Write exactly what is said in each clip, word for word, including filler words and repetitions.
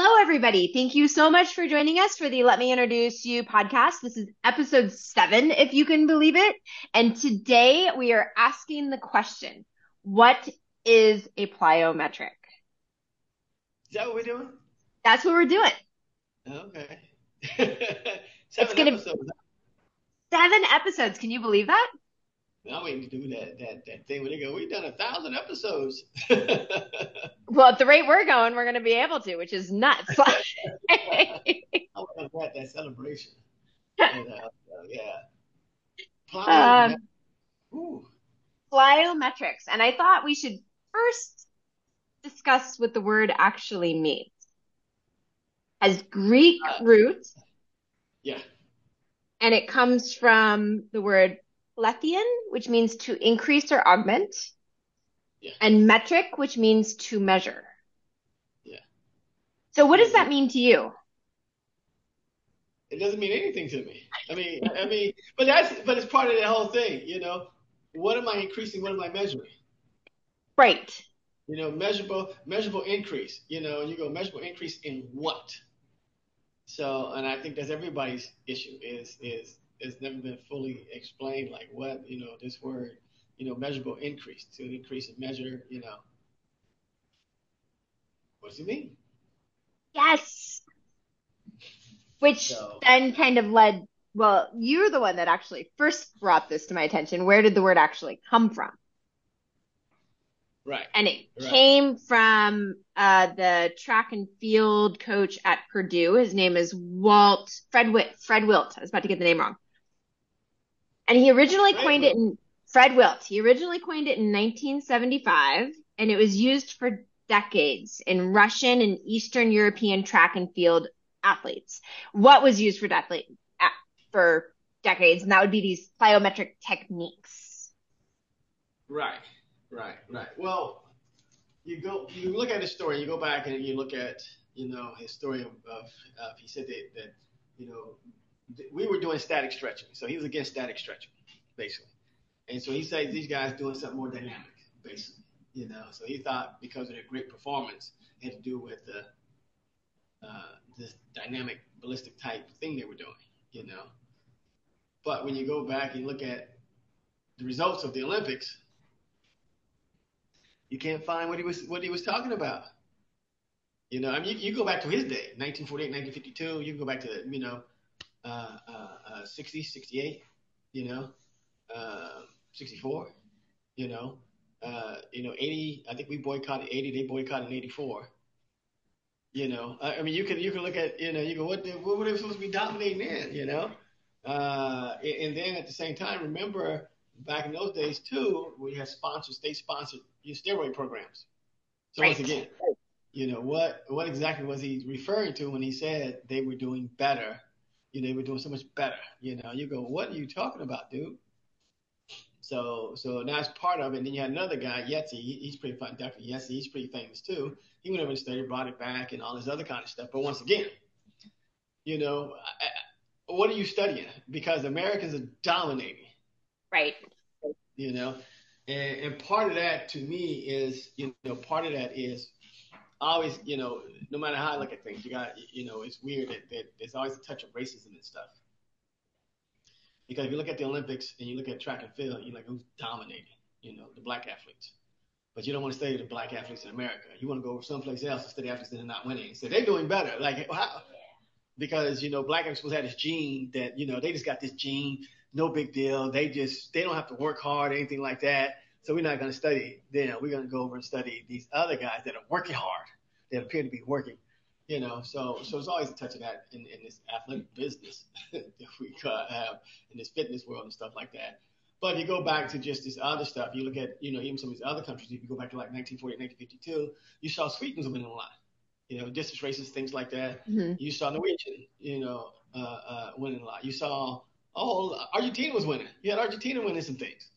Hello, everybody. Thank you so much for joining us for the Let Me Introduce You podcast. This is episode seven, if you can believe it. And today we are asking the question, what is a plyometric? Is that what we're doing? That's what we're doing. Okay. seven gonna, episodes. Seven episodes. Can you believe that? Now we need to do that, that, that thing where they go, we've done a thousand episodes. Well, at the rate we're going, we're going to be able to, which is nuts. I want to have that celebration. And, uh, yeah. Plyometrics. Um, plyometrics. And I thought we should first discuss what the word actually means. Has Greek uh, roots. Yeah. And it comes from the word Lethian, which means to increase or augment, yeah. and metric, which means to measure. Yeah. So what does that mean to you? It doesn't mean anything to me. I mean, I mean, but that's, but it's part of the whole thing, you know, what am I increasing? What am I measuring? Right. You know, measurable, measurable increase, you know, and you go measurable increase in what? So, and I think that's everybody's issue is, is, it's never been fully explained, like what, you know, this word, you know, measurable increase, to increase and measure, you know. What does it mean? Yes. Which so, then kind of led, well, you're the one that actually first brought this to my attention. Where did the word actually come from? Right. And it right. came from uh, the track and field coach at Purdue. His name is Walt, Fred Wilt, Fred Wilt. I was about to get the name wrong. And he originally Fred coined Wilt. it in Fred Wilt. He originally coined it in nineteen seventy-five, and it was used for decades in Russian and Eastern European track and field athletes. What was used for athlete for decades, and that would be these plyometric techniques. Right, right, right. Well, you go, you look at his story. You go back and you look at, you know, his story of. of, of he said that, that you know. We were doing static stretching, so he was against static stretching, basically. And so he said these guys doing something more dynamic, basically. You know, so he thought because of their great performance, it had to do with the uh, this dynamic ballistic type thing they were doing. You know, but when you go back and look at the results of the Olympics, you can't find what he was what he was talking about. You know, I mean, you, you go back to his day, nineteen forty-eight, nineteen fifty-two. You can go back to the, you know. Uh, uh, uh, sixty, sixty-eight, you know, uh, sixty-four, you know, uh, you know, eighty. I think we boycotted eighty. They boycotted eighty-four. You know, I, I mean, you can you can look at, you know, you go, what the, what were they supposed to be dominating in? You know, uh, and then at the same time, remember back in those days too, we had sponsors. They sponsored your steroid programs. So right. once again, you know, what what exactly was he referring to when he said they were doing better? You know, they were doing so much better. You know, you go, what are you talking about, dude? So, so that's part of it. And then you had another guy, Yeti. He, he's pretty fun, Doctor Yeti. He's pretty famous too. He went over and studied, brought it back, and all this other kind of stuff. But once again, you know, I, I, what are you studying? Because Americans are dominating, right? You know, and, and part of that to me is, you know, part of that is. Always, you know, no matter how I look at things, you got, you know, it's weird that, that there's always a touch of racism and stuff. Because if you look at the Olympics and you look at track and field, you're like, who's dominating? You know, the black athletes. But you don't want to study the black athletes in America. You want to go someplace else and study athletes that are not winning. So they're doing better. Like, wow. Because, you know, black athletes supposed to have this gene that, you know, they just got this gene, no big deal. They just, they don't have to work hard or anything like that. So we're not going to study them. We're going to go over and study these other guys that are working hard, that appear to be working, you know. So so it's always a touch of that in, in this athletic business that we have in this fitness world and stuff like that. But if you go back to just this other stuff, you look at, you know, even some of these other countries, if you go back to like nineteen forty, nineteen fifty-two, you saw Sweden's winning a lot, you know, distance races, things like that. Mm-hmm. You saw Norwegian, you know, uh, uh, winning a lot. You saw, oh, Argentina was winning. You had Argentina winning some things.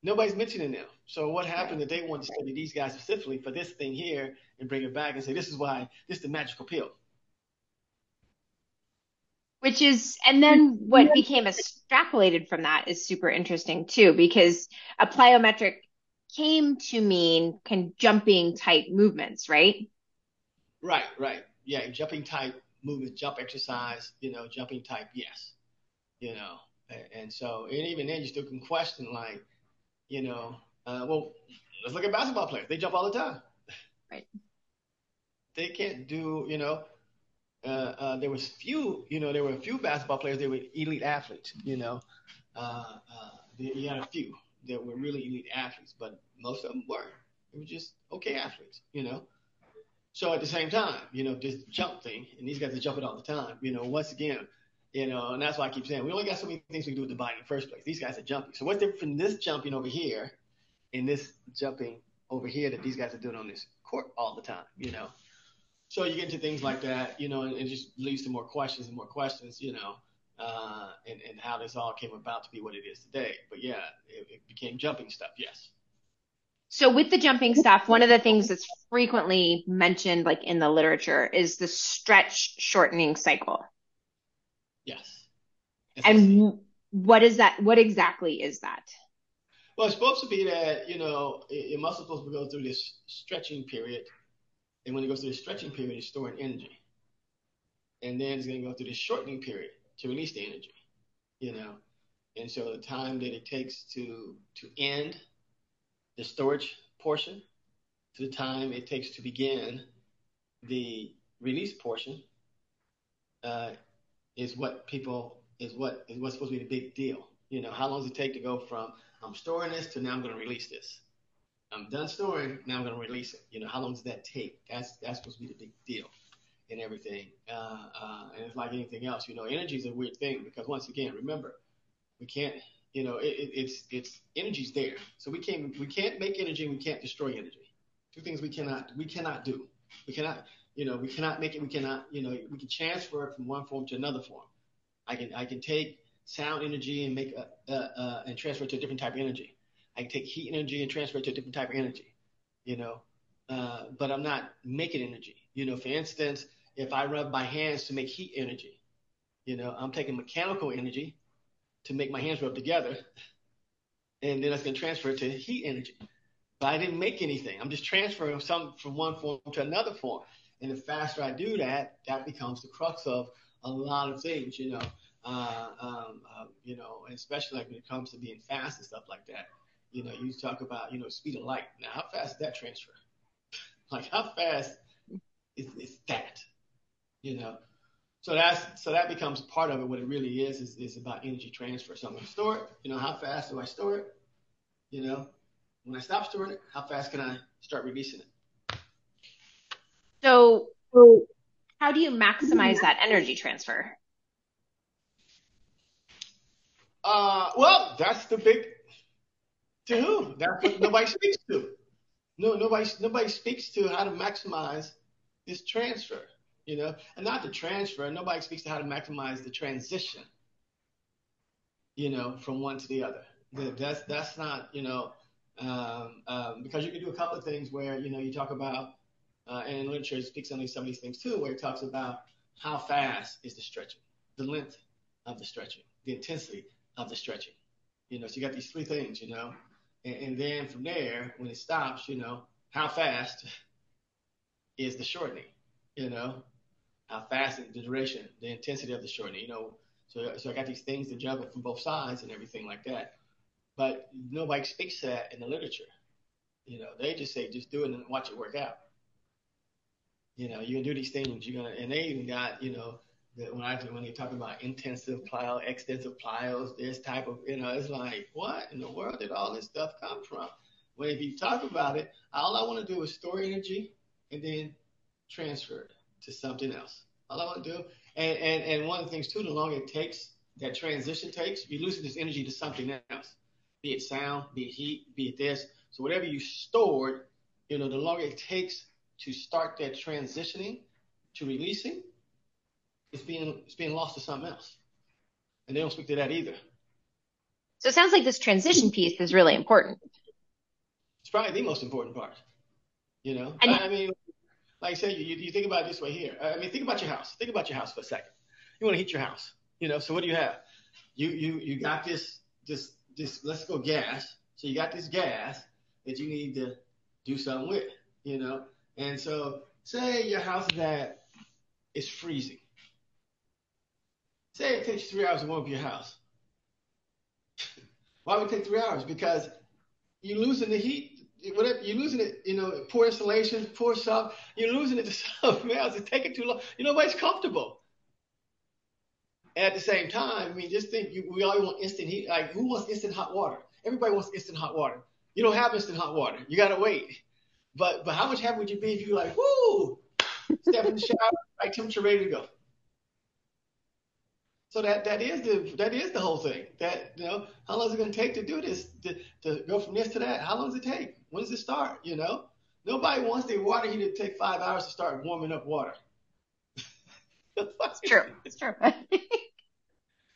Nobody's mentioning them. So what happened that they wanted to study these guys specifically for this thing here and bring it back and say, this is why, this is the magical pill. Which is, and then what became extrapolated from that is super interesting too, because a plyometric came to mean kind of jumping type movements, right? Right, right. yeah, jumping type movement, jump exercise, you know, jumping type, yes, you know. And, and so, and even then, you still can question, like, you know, uh, well, let's look at basketball players. They jump all the time. Right. They can't do, you know, uh, uh, there was few, you know, there were a few basketball players that were elite athletes, you know. Uh, uh, you had a few that were really elite athletes, but most of them weren't. They were just okay athletes, you know. So at the same time, you know, this jump thing, and these guys are jumping all the time, you know, once again, you know, and that's why I keep saying we only got so many things we can do with the body in the first place. These guys are jumping. So what's different from this jumping over here and this jumping over here that these guys are doing on this court all the time, you know? So you get into things like that, you know, and it just leads to more questions and more questions, you know, uh, and, and how this all came about to be what it is today. But, yeah, it, it became jumping stuff, yes. So with the jumping stuff, one of the things that's frequently mentioned, like in the literature, is the stretch shortening cycle. Yes. S S C. And what is that? What exactly is that? Well, it's supposed to be that, you know, your muscle is supposed to go through this stretching period. And when it goes through the stretching period, it's storing energy. And then it's going to go through the shortening period to release the energy, you know. And so the time that it takes to to end the storage portion to the time it takes to begin the release portion uh, is what people is what is what's supposed to be the big deal. You know, how long does it take to go from I'm storing this to now I'm going to release this? I'm done storing, now I'm going to release it. You know, how long does that take? That's that's supposed to be the big deal and everything. Uh, uh, and it's like anything else. You know, energy is a weird thing because once again, remember, we can't. You know, it, it, it's it's energy's there, so we can't we can't make energy, and we can't destroy energy. Two things we cannot we cannot do. We cannot you know we cannot make it. We cannot you know we can transfer it from one form to another form. I can I can take sound energy and make a, a, a and transfer it to a different type of energy. I can take heat energy and transfer it to a different type of energy. You know, uh, but I'm not making energy. You know, for instance, if I rub my hands to make heat energy, you know, I'm taking mechanical energy to make my hands rub together, and then it's going to transfer to heat energy. But I didn't make anything. I'm just transferring some from one form to another form. And the faster I do that, that becomes the crux of a lot of things, you know, uh, um, uh, you know, especially like when it comes to being fast and stuff like that. You know, you talk about, you know, speed of light. Now, how fast is that transfer? Like, how fast is, is that, you know? So that's so that becomes part of it. What it really is is, is about energy transfer. So I'm going to store it. You know, how fast do I store it? You know, when I stop storing it, how fast can I start releasing it? So how do you maximize that energy transfer? Uh, well, that's the big to who? That's what nobody speaks to. No, nobody nobody speaks to how to maximize this transfer. You know, and not the transfer. Nobody speaks to how to maximize the transition, you know, from one to the other. That's that's not, you know, um, um, because you can do a couple of things where, you know, you talk about, uh, and literature it speaks on some of these things too, where it talks about how fast is the stretching, the length of the stretching, the intensity of the stretching. You know, so you got these three things, you know, and, and then from there, when it stops, you know, how fast is the shortening, you know. How fast is the duration, the intensity of the shortening, you know. So, so I got these things to juggle from both sides and everything like that. But nobody speaks to that in the literature. You know, they just say, just do it and watch it work out. You know, you're gonna do these things. You're gonna, and they even got, you know, the, when I when they talk about intensive plyo, extensive plyos, this type of, you know, it's like, what in the world did all this stuff come from? Well, if you talk about it, all I want to do is store energy and then transfer it to something else. All I want to do, and, and, and one of the things too, the longer it takes, that transition takes, you're losing this energy to something else, be it sound, be it heat, be it this. So whatever you stored, you know, the longer it takes to start that transitioning to releasing, it's being it's being lost to something else. And they don't speak to that either. So it sounds like this transition piece is really important. It's probably the most important part, you know. And I mean, like I said, you, you think about it this way here. I mean, think about your house. Think about your house for a second. You want to heat your house, you know. So what do you have? You you you got this this this. Let's go gas. So you got this gas that you need to do something with, you know. And so say your house is at it's freezing. Say it takes three hours to warm up your house. Why would it take three hours? Because you're losing the heat. Whatever, you're losing it, you know, poor insulation, poor stuff. You're losing it to something else. It's taking too long. You know, nobody's comfortable. And at the same time, I mean, just think, you, we all want instant heat. Like, who wants instant hot water? Everybody wants instant hot water. You don't have instant hot water. You got to wait. But but how much happier would you be if you were like, woo, step in the shower, right temperature, ready to go? So that, that is the that is the whole thing. That, you know, how long is it going to take to do this, to, to go from this to that? How long does it take? When does it start? You know, nobody wants their water heater to take five hours to start warming up water. It's true. It's true.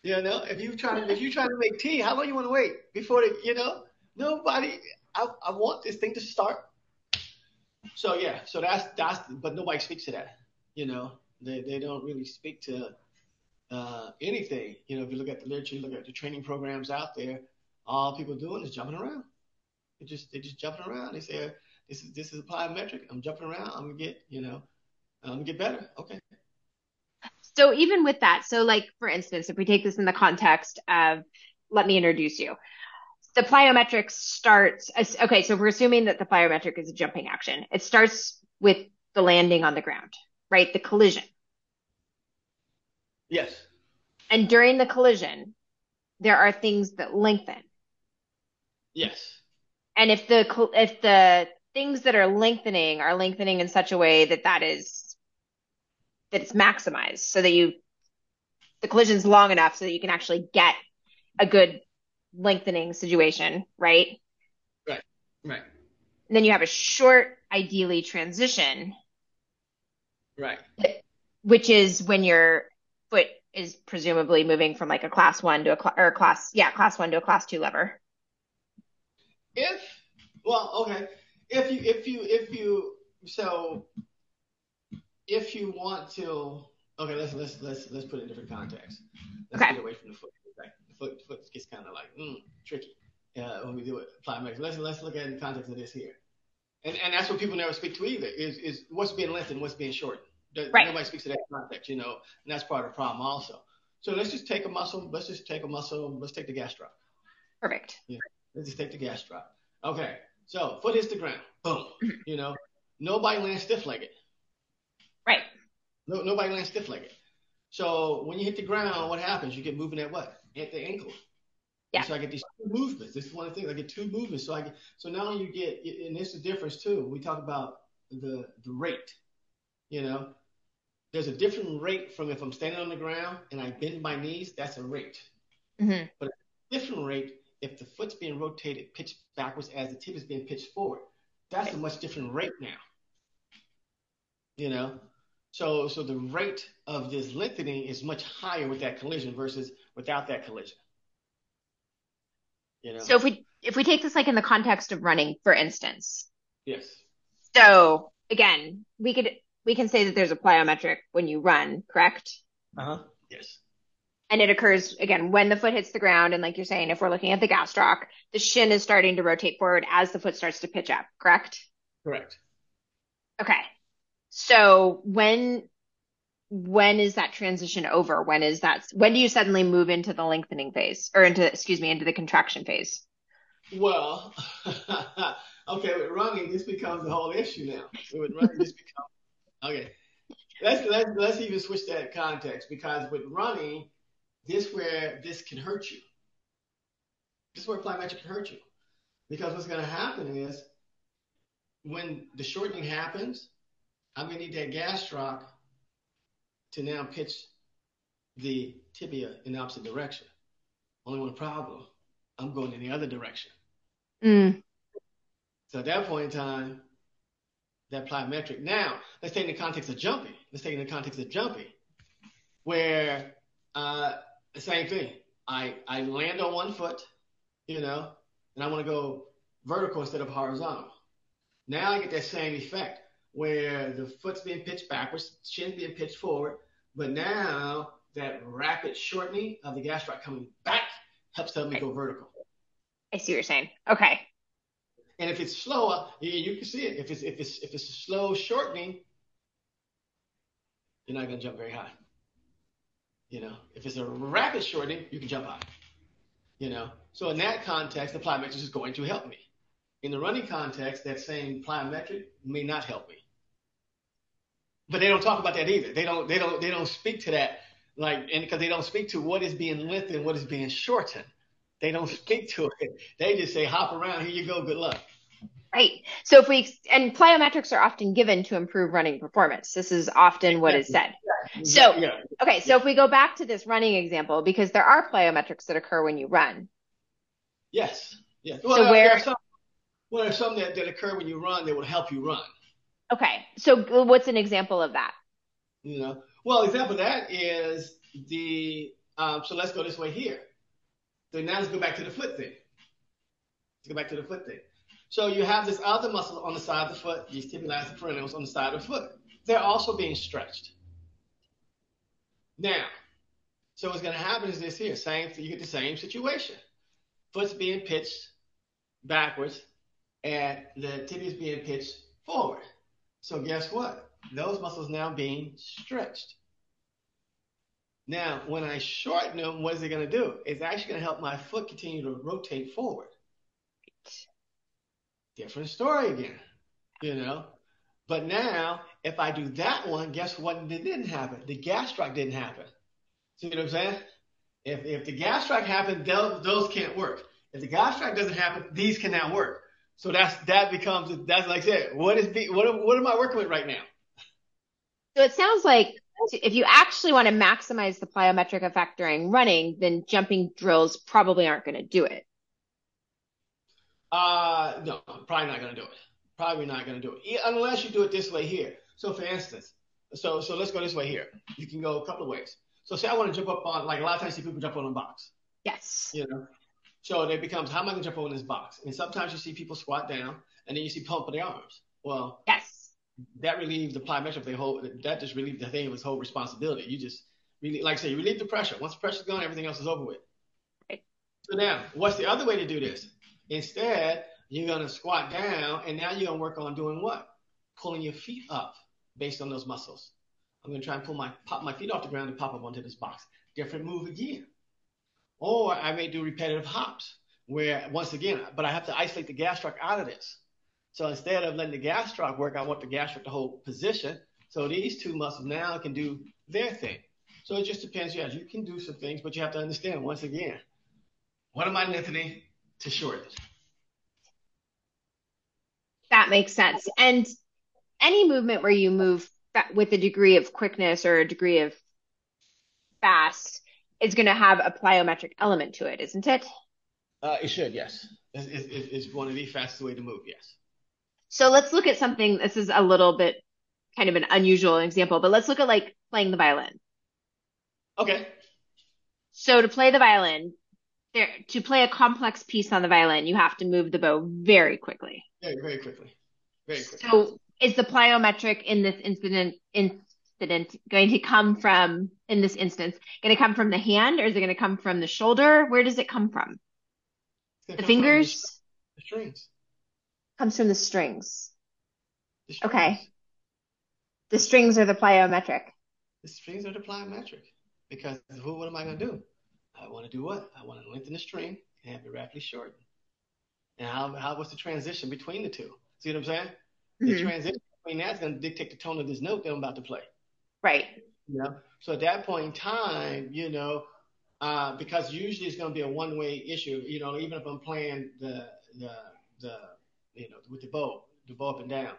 You know, if you try to if you try to make tea, how long you want to wait before they, you know, nobody. I I want this thing to start. So yeah, so that's that's. But nobody speaks to that. You know, they they don't really speak to. Uh, anything, you know, if you look at the literature, you look at the training programs out there, all people doing is jumping around. They just they just jumping around. They say, this is this is a plyometric. I'm jumping around. I'm gonna get, you know, I'm gonna get better. Okay. So even with that, so like for instance, if we take this in the context of Let Me Introduce You, the plyometric starts. Okay, so we're assuming that the plyometric is a jumping action. It starts with the landing on the ground, right? The collision. Yes. And during the collision, there are things that lengthen. Yes. And if the if the things that are lengthening are lengthening in such a way that that is that it's maximized, so that you the collision's long enough so that you can actually get a good lengthening situation, right? Right. Right. And then you have a short, ideally transition. Right. Which is when you're foot is presumably moving from like a class one to a cl- or a class, yeah, class one to a class two lever. If, well, okay. If you, if you, if you, so if you want to, okay, let's, let's, let's, let's put it in different context. Let's okay. get away from the foot. Like the foot, the foot gets kind of like mm, tricky uh, when we do it. Plyometrics. Let's, let's look at it in the context of this here. And and that's what people never speak to either is, is what's being lengthened, what's being shortened. Right. Nobody speaks to that context, you know, and that's part of the problem also. So let's just take a muscle. Let's just take a muscle. Let's take the gas drop. Perfect. Yeah. Let's just take the gas drop. Okay. So foot hits the ground. Boom. Mm-hmm. You know, nobody lands stiff-legged. Right. No, nobody lands stiff-legged. So when you hit the ground, what happens? You get moving at what? At the ankle. Yeah. And so I get these two movements. This is one of the things. I get two movements. So I get, so now you get, and this is the difference too. We talk about the the rate, you know. There's a different rate from if I'm standing on the ground and I bend my knees, that's a rate. Mm-hmm. But a different rate if the foot's being rotated pitch backwards as the tip is being pitched forward. That's right. A much different rate now. You know? So so the rate of this lengthening is much higher with that collision versus without that collision. You know? So if we if we take this like in the context of running, for instance. Yes. So again, we could We can say that there's a plyometric when you run, correct? Uh-huh. Yes. And it occurs, again, when the foot hits the ground. And like you're saying, if we're looking at the gastroc, the shin is starting to rotate forward as the foot starts to pitch up, correct? Correct. Okay. So when when is that transition over? When is that? When do you suddenly move into the lengthening phase? Or into, excuse me, into the contraction phase? Well, okay, with running, this becomes the whole issue now. With running, this becomes Okay, let's, let's let's even switch that context, because with running, this where this can hurt you. This is where plyometric can hurt you, because what's going to happen is when the shortening happens, I'm going to need that gastroc to now pitch the tibia in the opposite direction. Only one problem: I'm going in the other direction. Mm. So at that point in time. That plyometric. Now, let's take it in the context of jumping. Let's take it in the context of jumping, where uh, the same thing. I, I land on one foot, you know, and I want to go vertical instead of horizontal. Now I get that same effect where the foot's being pitched backwards, shin's being pitched forward, but now that rapid shortening of the gastroc coming back helps help me go vertical. I see what you're saying. Okay. And if it's slower, you, you can see it. If it's if it's if it's slow shortening, you're not going to jump very high. You know, if it's a rapid shortening, you can jump high. You know, so in that context, the plyometrics is going to help me. In the running context, that same plyometric may not help me. But they don't talk about that either. They don't. They don't. They don't speak to that. Like, and because they don't speak to what is being lengthened, what is being shortened. They don't speak to it. They just say, hop around. Here you go. Good luck. Right. So if we, and plyometrics are often given to improve running performance. This is often what is said. So, okay. So if we go back to this running example, because there are plyometrics that occur when you run. Yes. Yes. Well, so there, where, there are some, well, there's some that, that occur when you run that will help you run. Okay. So what's an example of that? You know, well, example of that is the, um, so let's go this way here. So now let's go back to the foot thing. Let's go back to the foot thing. So you have this other muscle on the side of the foot, these tibialis and peroneals on the side of the foot. They're also being stretched. Now, so what's going to happen is this here. Same, you get the same situation. Foot's being pitched backwards, and the tibia's being pitched forward. So guess what? Those muscles now being stretched. Now, when I shorten them, what is it going to do? It's actually going to help my foot continue to rotate forward. Different story again, you know. But now, if I do that one, guess what? It didn't happen. The gastroc didn't happen. See what I'm saying? If if the gastroc happened, those, those can't work. If the gastroc doesn't happen, these cannot work. So that's that becomes that's like I said. What is the, what what am I working with right now? So it sounds like if you actually want to maximize the plyometric effect during running, then jumping drills probably aren't going to do it. Uh, no, probably not going to do it. Probably not going to do it. Unless you do it this way here. So for instance, so so let's go this way here. You can go a couple of ways. So say I want to jump up on, like a lot of times you see people jump on a box. Yes. You know, so it becomes, how am I going to jump on this box? And sometimes you see people squat down and then you see pump of their arms. Well, yes. That relieves the plyometric, they hold, that just relieves the thing of its whole responsibility. You just, really, like I say, you relieve the pressure. Once the pressure's gone, everything else is over with. Right. So now, what's the other way to do this? Instead, you're going to squat down, and now you're going to work on doing what? Pulling your feet up based on those muscles. I'm going to try and pull my pop my feet off the ground and pop up onto this box. Different move again. Or I may do repetitive hops where, once again, but I have to isolate the gastroc out of this. So instead of letting the gastroc work, I want the gastroc to hold position. So these two muscles now can do their thing. So it just depends. Yeah, you can do some things, but you have to understand, once again, what am I lengthening? To shorten. That makes sense. And any movement where you move with a degree of quickness or a degree of fast is going to have a plyometric element to it, isn't it? Uh, it should, yes. It's, it's, it's one of the fastest way to move, yes. So let's look at something. This is a little bit kind of an unusual example, but let's look at like playing the violin. Okay. So to play the violin, There, to play a complex piece on the violin, you have to move the bow very quickly. Very, very quickly. Very quickly. So is the plyometric in this incident incident going to come from, in this instance, going to come from the hand, or is it going to come from the shoulder? Where does it come from? The come fingers? From the strings. Comes from the strings. the strings. Okay. The strings are the plyometric. The strings are the plyometric. Because who, what am I going to do? I want to do what? I want to lengthen the string and have it rapidly shortened. And how, how what's the transition between the two? See what I'm saying? Mm-hmm. The transition between that's going to dictate the tone of this note that I'm about to play. Right. You know? So at that point in time, you know, uh, because usually it's going to be a one-way issue. You know, even if I'm playing the the the you know with the bow, the bow up and down,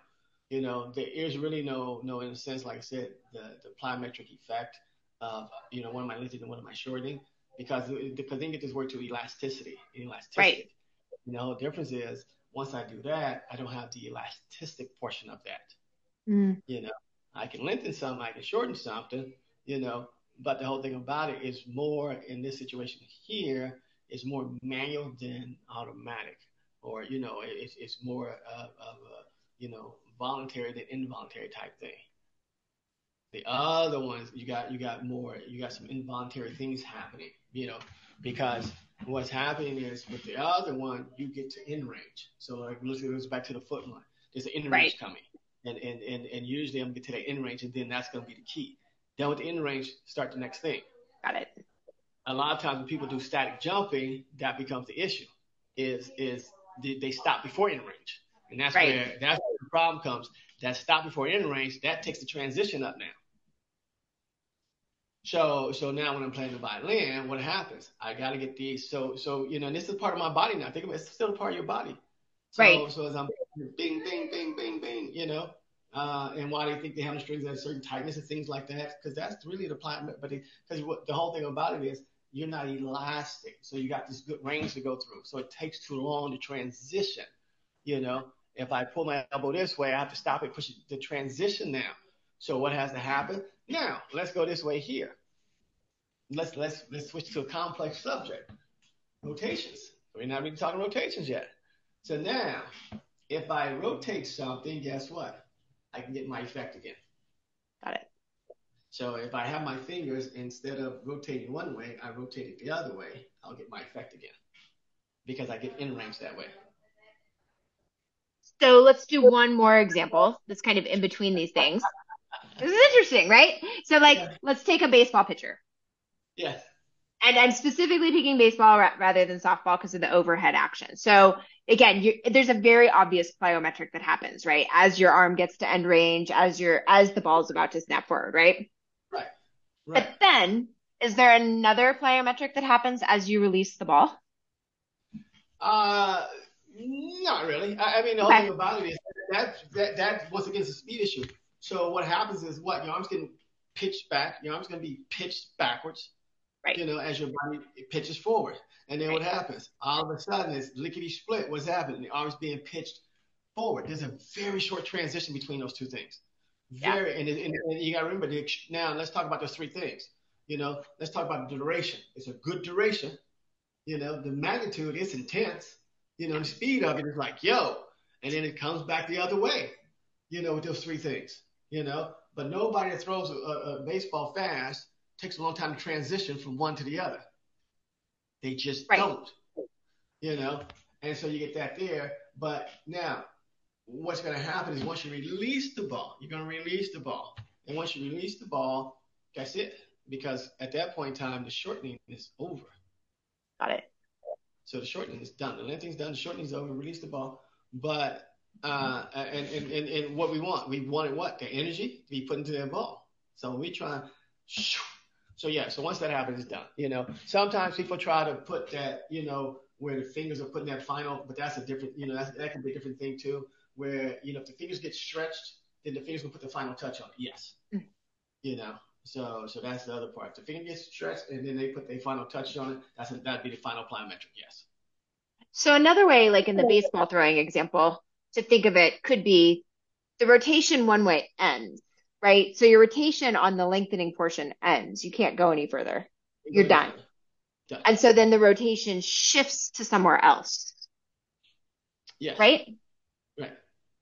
you know, there is really no no in a sense, like I said, the the plyometric effect of you know one of my lengthening and one of my shortening. Because because then you get this word to elasticity, elasticity. Right. You know, the difference is once I do that, I don't have the elastic portion of that. Mm. You know, I can lengthen some, I can shorten something. You know, but the whole thing about it is more in this situation here is more manual than automatic, or you know, it's it's more of, of a you know voluntary than involuntary type thing. The other ones you got you got more you got some involuntary things happening. You know, because what's happening is with the other one, you get to end range. So like, let's go back to the foot line. There's an end range coming. And, and, and, and usually I'm going to get to that end range, and then that's going to be the key. Down with the end range, start the next thing. Got it. A lot of times when people do static jumping, that becomes the issue. Is is they stop before end range, and that's right. where that's where the problem comes. That stop before end range, that takes the transition up now. So so now when I'm playing the violin, what happens? I got to get these. So so you know, and this is part of my body now. Think about it, it's still a part of your body. So, right. So as I'm bing bing bing bing bing, you know. Uh, and why they think they have the strings at a certain tightness and things like that, because that's really the plan. But because the whole thing about it is you're not elastic, so you got this good range to go through. So it takes too long to transition. You know, if I pull my elbow this way, I have to stop it, push it, the transition now. So what has to happen now? Let's go this way here. Let's let's let's switch to a complex subject. Rotations. We're not even talking rotations yet. So now, if I rotate something, guess what? I can get my effect again. Got it. So if I have my fingers, instead of rotating one way, I rotate it the other way, I'll get my effect again because I get in range that way. So let's do one more example that's kind of in between these things. This is interesting, right? So like, yeah. Let's take a baseball pitcher. Yes. And I'm specifically picking baseball ra- rather than softball because of the overhead action. So again, you, there's a very obvious plyometric that happens, right? As your arm gets to end range, as your as the ball's about to snap forward, right? Right. Right. But then, is there another plyometric that happens as you release the ball? Uh, not really. I, I mean, the whole okay. thing about it is that that that once again is a speed issue. So what happens is what your arm's getting pitched back. Your arm's going to be pitched backwards. Right. You know, as your body it pitches forward. And then right. what happens? All of a sudden, it's lickety-split. What's happening? The arm's being pitched forward. There's a very short transition between those two things. Very, yeah. and, and, and you got to remember, the, now let's talk about those three things. You know, let's talk about the duration. It's a good duration. You know, the magnitude is intense. You know, the speed of it is like, yo. And then it comes back the other way, you know, with those three things. You know, but nobody that throws a, a baseball fast takes a long time to transition from one to the other. They just right. don't, you know? And so you get that there. But now what's going to happen is once you release the ball, you're going to release the ball. And once you release the ball, that's it. Because at that point in time, the shortening is over. Got it. So the shortening is done. The lengthening is done. The shortening is over. Release the ball. But uh, and, and, and, and what we want, we wanted what? The energy to be put into that ball. So we try and shoo. So, yeah, so once that happens, it's done. You know, sometimes people try to put that, you know, where the fingers are putting that final, but that's a different, you know, that's, that can be a different thing too, where, you know, if the fingers get stretched, then the fingers will put the final touch on it. Yes. Mm. You know, so so that's the other part. If the finger gets stretched and then they put their final touch on it, that's a, that'd be the final plyometric, yes. So another way, like in the baseball throwing example, to think of it could be the rotation one way ends. Right? So your rotation on the lengthening portion ends. You can't go any further. You're done. done. And so then the rotation shifts to somewhere else. Yes. Right? Right.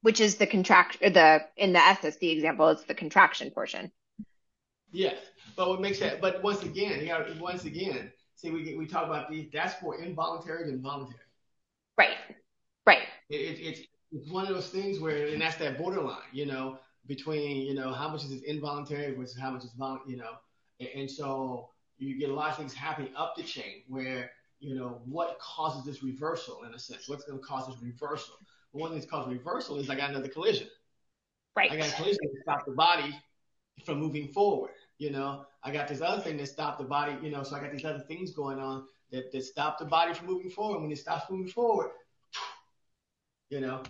Which is the contract, or the, in the S S C example, it's the contraction portion. Yes. But what makes that, but once again, you gotta, once again, see, we we talk about the, that's more involuntary than voluntary. Right. Right. It, it, it's, it's one of those things where, and that's that borderline, you know, between, you know, how much is involuntary versus how much is voluntary, you know. And, and so you get a lot of things happening up the chain where, you know, what causes this reversal in a sense? What's going to cause this reversal? Well, one thing that's caused reversal is I got another collision. Right. I got a collision that stopped the body from moving forward, you know. I got this other thing that stopped the body, you know, so I got these other things going on that, that stopped the body from moving forward. When it stops moving forward, you know.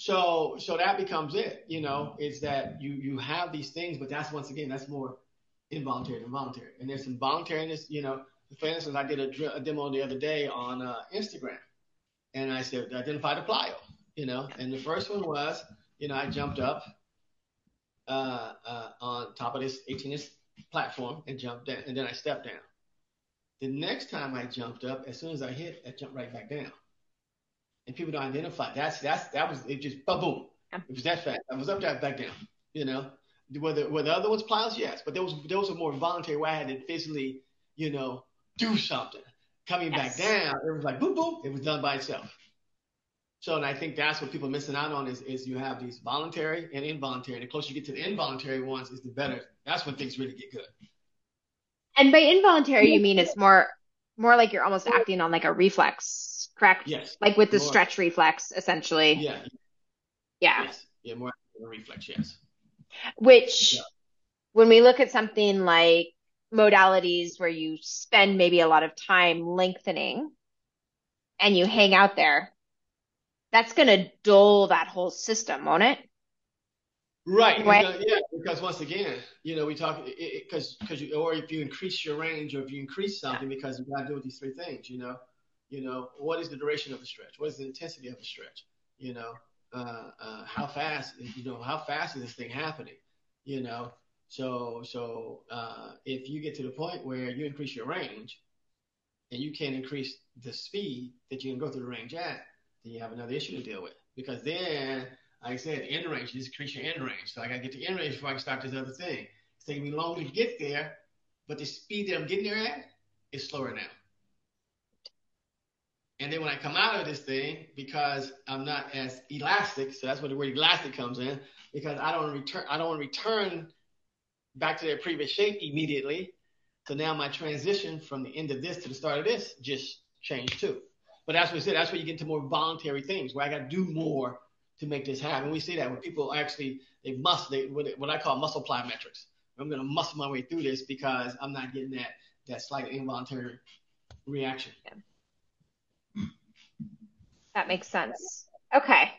So so that becomes it, you know, is that you, you have these things, but that's, once again, that's more involuntary than voluntary. And there's some voluntariness, you know. For instance, I did a, a demo the other day on uh, Instagram, and I said, identify the plyo, you know. And the first one was, you know, I jumped up uh, uh, on top of this eighteen-inch platform and jumped down, and then I stepped down. The next time I jumped up, as soon as I hit, I jumped right back down. And people don't identify. That's that's that was it. Just boom, boom. It was that fast. I was up there, back down. You know, were the, were the other ones plows? Yes, but those those were more voluntary. Where I had to physically, you know, do something. Coming yes. back down, it was like boom, boom. It was done by itself. So, and I think that's what people are missing out on is, is you have these voluntary and involuntary. The closer you get to the involuntary ones is the better. That's when things really get good. And by involuntary, you mean it's more more like you're almost acting on like a reflex, correct? Yes. Like with the more. Stretch reflex, essentially. Yeah. Yeah. Yes. Yeah, more a reflex, yes. Which, yeah. When we look at something like modalities where you spend maybe a lot of time lengthening and you hang out there, that's going to dull that whole system, won't it? Right. Because, yeah, because once again, you know, we talk because because you or if you increase your range or if you increase something, because you got to do with these three things, you know, you know, what is the duration of the stretch? What is the intensity of the stretch? You know, uh, uh, how fast, you know, how fast is this thing happening? You know, so so uh, if you get to the point where you increase your range and you can't increase the speed that you can go through the range at, then you have another issue to deal with, because then, like I said, end range, you just increase your end range. So I got to get to end range before I can start this other thing. It's taking me longer to get there, but the speed that I'm getting there at is slower now. And then when I come out of this thing, because I'm not as elastic, so that's where the word elastic comes in, because I don't return, I don't want to return back to their previous shape immediately. So now my transition from the end of this to the start of this just changed too. But that's what I said. That's where you get into more voluntary things, where I got to do more to make this happen. We see that when people actually they must they what I call muscle plyometrics. I'm going to muscle my way through this because I'm not getting that that slight involuntary reaction. Yeah. That makes sense. Okay,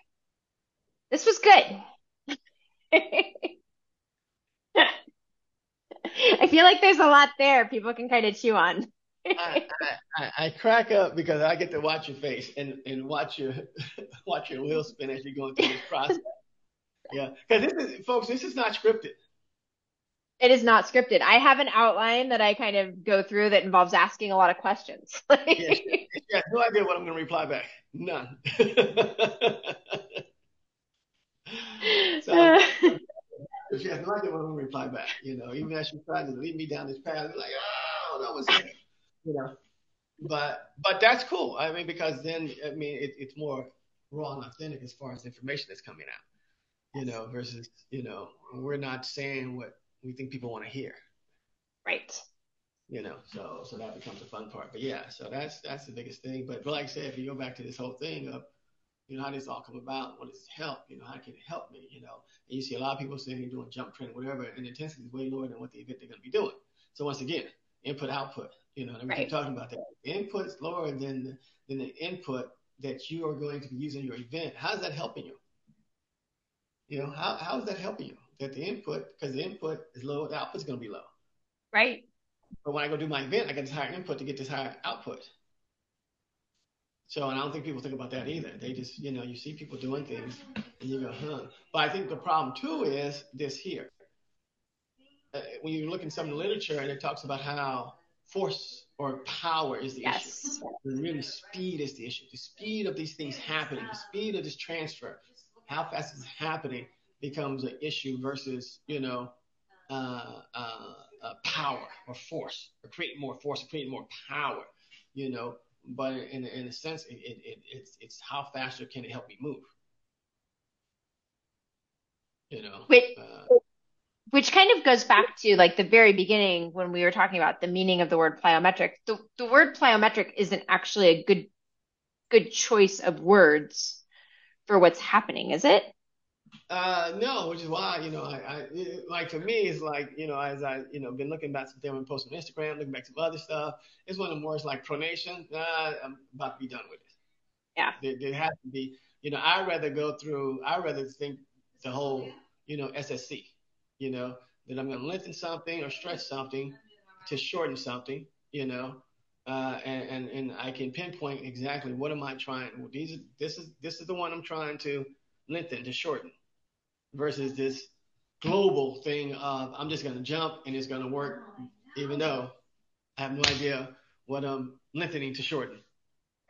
this was good. I feel like there's a lot there people can kind of chew on. I, I, I crack up because I get to watch your face and, and watch your watch your wheel spin as you're going through this process. Yeah, because this is, folks, this is not scripted. It is not scripted. I have an outline that I kind of go through that involves asking a lot of questions. Yeah, she, she has no idea what I'm going to reply back. None. So, she has no idea what I'm going to reply back. You know, even as she's trying to lead me down this path, I'm like, oh, that was it. You know, but but that's cool. I mean, because then I mean it, it's more raw and authentic as far as information that's coming out. You know, versus you know we're not saying what we think people want to hear. Right. You know, so so that becomes the fun part. But yeah, so that's that's the biggest thing. But, but like I said, if you go back to this whole thing of you know how does this all come about? What does it help? You know, how can it help me? You know, and you see a lot of people saying you're doing jump training, whatever, and the intensity is way lower than what the event they're going to be doing. So once again, input output. You know, and we right. keep talking about that. Input's lower than the, than the input that you are going to be using in your event. How's that helping you? You know, how how is that helping you? That the input, because the input is low, the output's going to be low. Right. But when I go do my event, I get this higher input to get this higher output. So, and I don't think people think about that either. They just, you know, you see people doing things, and you go, huh. But I think the problem too is this here. Uh, when you look in some literature, and it talks about how force or power is the yes. issue. And really speed is the issue. The speed of these things happening, the speed of this transfer, how fast it's happening becomes an issue versus, you know, uh, uh, uh, power or force or creating more force or creating more power, you know. But in, in a sense, it, it, it, it's, it's how faster can it help me move, you know. Wait. Uh, Which kind of goes back to like the very beginning when we were talking about the meaning of the word plyometric. The, the word plyometric isn't actually a good good choice of words for what's happening, is it? Uh, no, which is why, you know, I, I like for me, it's like, you know, as I, you know, been looking back some things I'm posting on Instagram, looking back some other stuff. It's one of the words like pronation. Uh, I'm about to be done with it. Yeah. There, there has to be, you know, I'd rather go through, I'd rather think the whole, you know, S S C. You know, that I'm going to lengthen something or stretch something to shorten something, you know, uh, and, and, and I can pinpoint exactly what am I trying. Well, these are, this is this is the one I'm trying to lengthen, to shorten, versus this global thing of I'm just going to jump and it's going to work, even though I have no idea what I'm lengthening to shorten.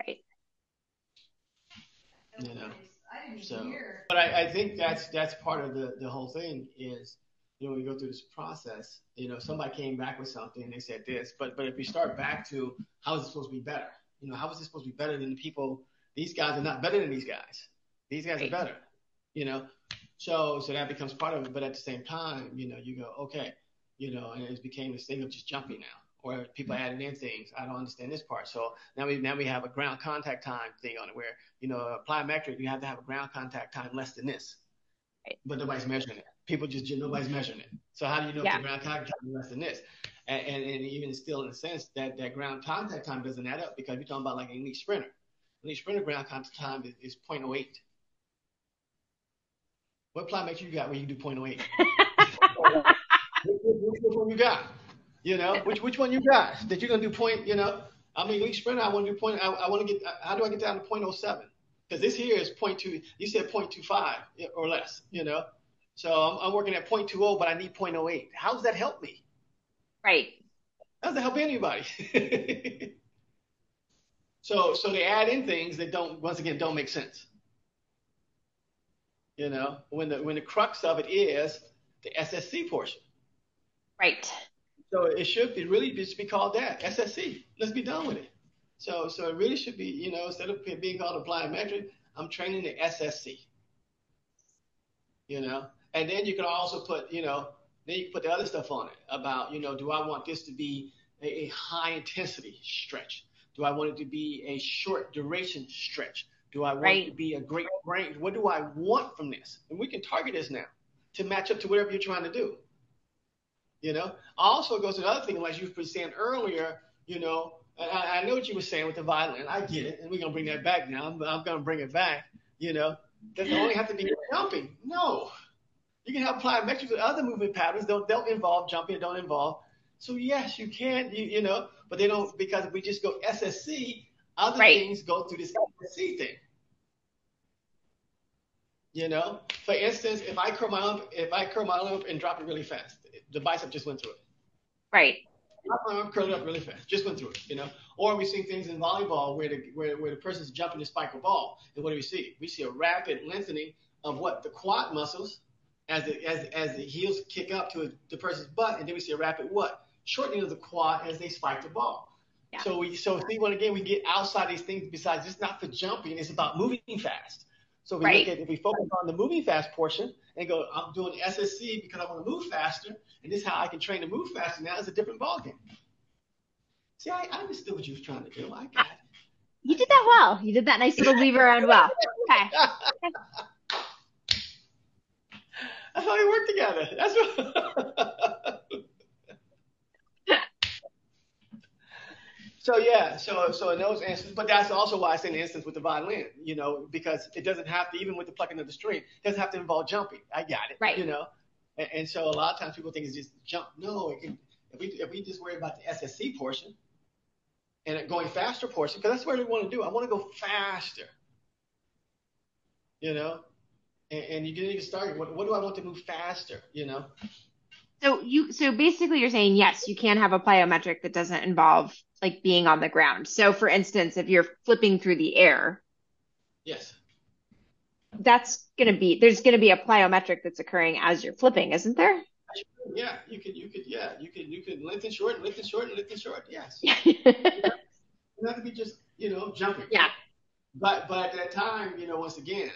Right. You know, so but I, I think that's that's part of the, the whole thing is. You know, when you go through this process, you know, somebody came back with something and they said this, but but if you start back to how is it supposed to be better? You know, how is it supposed to be better than the people these guys are not better than these guys. These guys are better, you know. So so that becomes part of it. But at the same time, you know, you go, okay, you know, and it became this thing of just jumping now, or people adding in things. I don't understand this part. So now we now we have a ground contact time thing on it where, you know, plyometric, you have to have a ground contact time less than this. But nobody's measuring it. People just, nobody's measuring it. So how do you know yeah. if the ground contact time is less than this? And, and, and even still, in a sense, that, that ground contact time doesn't add up, because you're talking about like an elite sprinter. An elite sprinter ground contact time is, is zero point zero eight. What plyometric you got where you do zero point zero eight? which, which, which one you got? You know, which which one you got that you're gonna do point? You know, I'm an elite sprinter. I want to do point. I, I want to get. How do I get down to zero point zero seven? Because this here is zero point two. You said zero point two five or less. You know, so I'm, I'm working at zero point two zero, but I need zero point zero eight. How does that help me? Right. How does that help anybody? so so they add in things that don't once again don't make sense. You know, when the when the crux of it is the S S C portion. Right. So it should be really just be called that, S S C. Let's be done with it. So so it really should be, you know, instead of being called a plyometric, I'm training the S S C. You know, and then you can also put, you know, then you can put the other stuff on it about, you know, do I want this to be a, a high intensity stretch? Do I want it to be a short duration stretch? Do I want right. it to be a great range? What do I want from this? And we can target this now to match up to whatever you're trying to do. You know, also goes to the other thing, like you were saying earlier, you know, I, I know what you were saying with the violin. I get it. And we're going to bring that back now. I'm, I'm going to bring it back. You know, doesn't only have to be jumping. No, you can have plyometrics with other movement patterns. Don't, don't involve jumping. Don't involve. So, yes, you can, you, you know, but they don't, because if we just go S S C, other right. things go through this S S C thing. You know, for instance, if I curl my arm, if I curl my arm up and drop it really fast, the bicep just went through it. Right. My arm curled up really fast, just went through it. You know, or we see things in volleyball where the where where the person's jumping to spike a ball, and what do we see? We see a rapid lengthening of what the quad muscles as the as as the heels kick up to a, the person's butt, and then we see a rapid what shortening of the quad as they spike the ball. Yeah. So we so see when again we get outside these things. Besides, it's not for jumping; it's about moving fast. So we right. look at, if we focus on the moving fast portion and go, I'm doing S S C because I want to move faster, and this is how I can train to move faster. Now it's a different ballgame. See, I, I understood what you were trying to do. I got it. You did that well. You did that nice little weave around well. Okay. That's how we work together. That's what. So yeah, so so in those instances, but that's also why I say in the instance with the violin, you know, because it doesn't have to, even with the plucking of the string, it doesn't have to involve jumping. I got it, right? You know, and, and so a lot of times people think it's just jump. No, it can, if we if we just worry about the S S C portion and going faster portion, because that's what we want to do. I want to go faster, you know, and, and you get started. What, what do I want to move faster, you know? So you so basically you're saying yes, you can have a plyometric that doesn't involve like being on the ground. So for instance, if you're flipping through the air, yes, that's gonna be there's gonna be a plyometric that's occurring as you're flipping, isn't there? Yeah, you could you could yeah you could you could lengthen short, lengthen short, lengthen short. Yes. Yeah. You know, not to be just you know jumping. Yeah. But but at that time you know once again,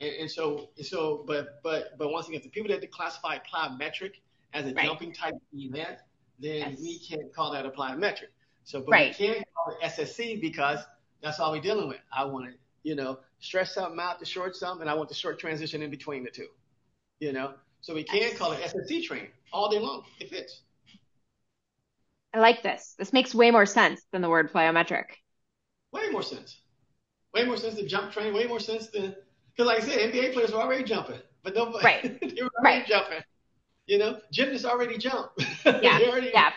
and, and so so but but but once again the people that classify plyometric as a right. jumping type event, then yes. we can't call that a plyometric. So, but right. we can't call it S S C because that's all we're dealing with. I want to, you know, stretch something out to short something, and I want the short transition in between the two, you know. So we can't call it S S C training all day long. It fits. I like this. This makes way more sense than the word plyometric. Way more sense. Way more sense than jump training. Way more sense than, because like I said, N B A players were already jumping, but nobody right. they were already right. jumping. You know, gymnasts already jump. Yeah. already, yeah.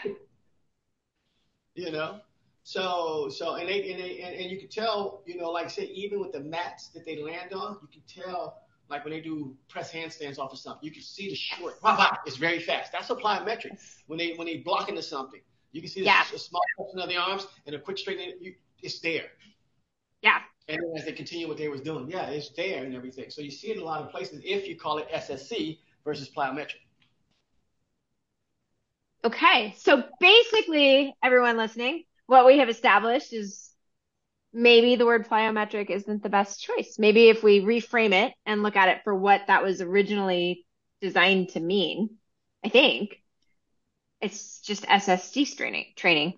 You know, so so and they, and, they and, and you can tell, you know, like I said, even with the mats that they land on, you can tell, like when they do press handstands off of something, you can see the short. Wow, wow, it's very fast. That's a plyometric. When they when they block into something, you can see the yeah. a small portion of the arms and a quick straightening. It's there. Yeah. And then as they continue what they was doing, yeah, it's there and everything. So you see it in a lot of places if you call it S S C versus plyometric. Okay, so basically, everyone listening, what we have established is maybe the word plyometric isn't the best choice. Maybe if we reframe it and look at it for what that was originally designed to mean, I think it's just S S C training. Training.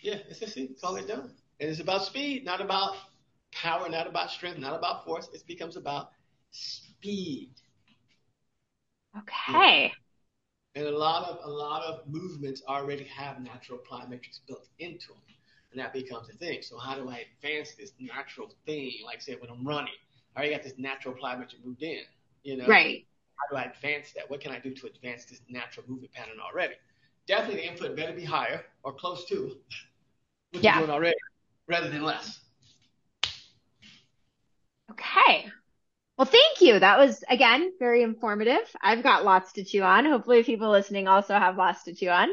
Yeah, S S C, call it done. And it's about speed, not about power, not about strength, not about force. It becomes about speed. Okay. Yeah. And a lot of a lot of movements already have natural plyometrics built into them. And that becomes a thing. So how do I advance this natural thing? Like I said, when I'm running, I already got this natural plyometric moved in, you know? Right. How do I advance that? What can I do to advance this natural movement pattern already? Definitely the input better be higher or close to what yeah. you're doing already rather than less. Okay. Well, thank you. That was, again, very informative. I've got lots to chew on. Hopefully people listening also have lots to chew on.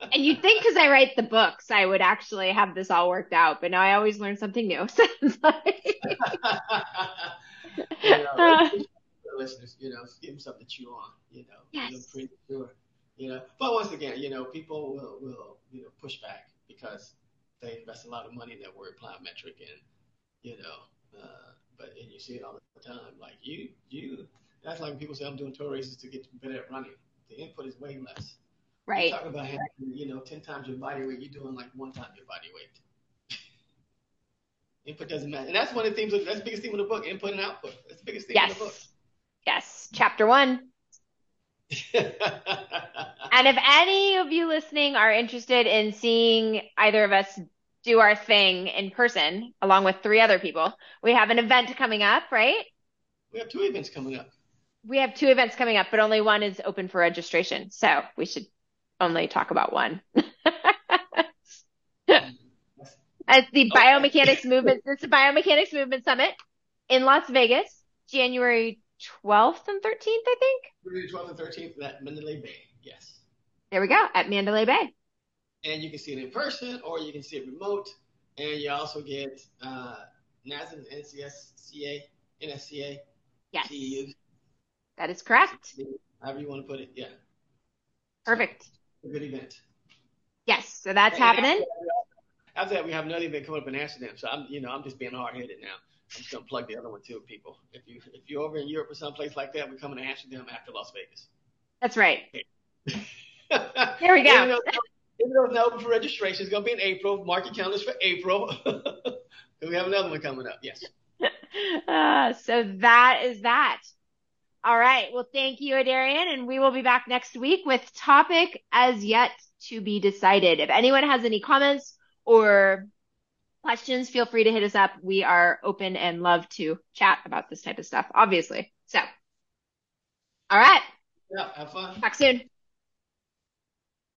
And you'd think because I write the books, I would actually have this all worked out. But now I always learn something new. So it's like... you know, uh, listeners, you know, give them something to chew on, you know. Yes. Pretty sure, you know. But once again, you know, people will, will, you know, push back because they invest a lot of money in that word plyometric and, you know, uh, but and you see it all the time. Like you, you, that's like when people say I'm doing toe races to get better at running. The input is way less. Right. Talk about having, you know, ten times your body weight. You're doing like one time your body weight. Input doesn't matter, and that's one of the themes. Of, that's the biggest theme of the book: input and output. That's the biggest theme yes. of the book. Yes. Chapter one. And if any of you listening are interested in seeing either of us do our thing in person, along with three other people, we have an event coming up, right? We have two events coming up. We have two events coming up, but only one is open for registration. So we should. Only talk about one. As the biomechanics movement, it's the biomechanics movement summit in Las Vegas, January twelfth and thirteenth, I think. January twelfth and thirteenth at Mandalay Bay. Yes. There we go, at Mandalay Bay. And you can see it in person, or you can see it remote. And you also get uh, N A S M, N C S C A, N S C A, yes. C A U. That is correct. However you want to put it, yeah. Perfect. A good event. Yes, so that's and happening. After that, after that, we have another event coming up in Amsterdam. So I'm, you know, I'm just being hard-headed now. I'm just gonna plug the other one too, people. If you if you're over in Europe or someplace like that, we're coming to Amsterdam after Las Vegas. That's right. Okay. Here we go. Even though, even though it's not open for registration, it's gonna be in April. Mark your calendars for April. We have another one coming up. Yes. Uh, so that is that. All right. Well, thank you, Adarian. And we will be back next week with topic as yet to be decided. If anyone has any comments or questions, feel free to hit us up. We are open and love to chat about this type of stuff, obviously. So, all right. Yeah, have fun. Talk soon.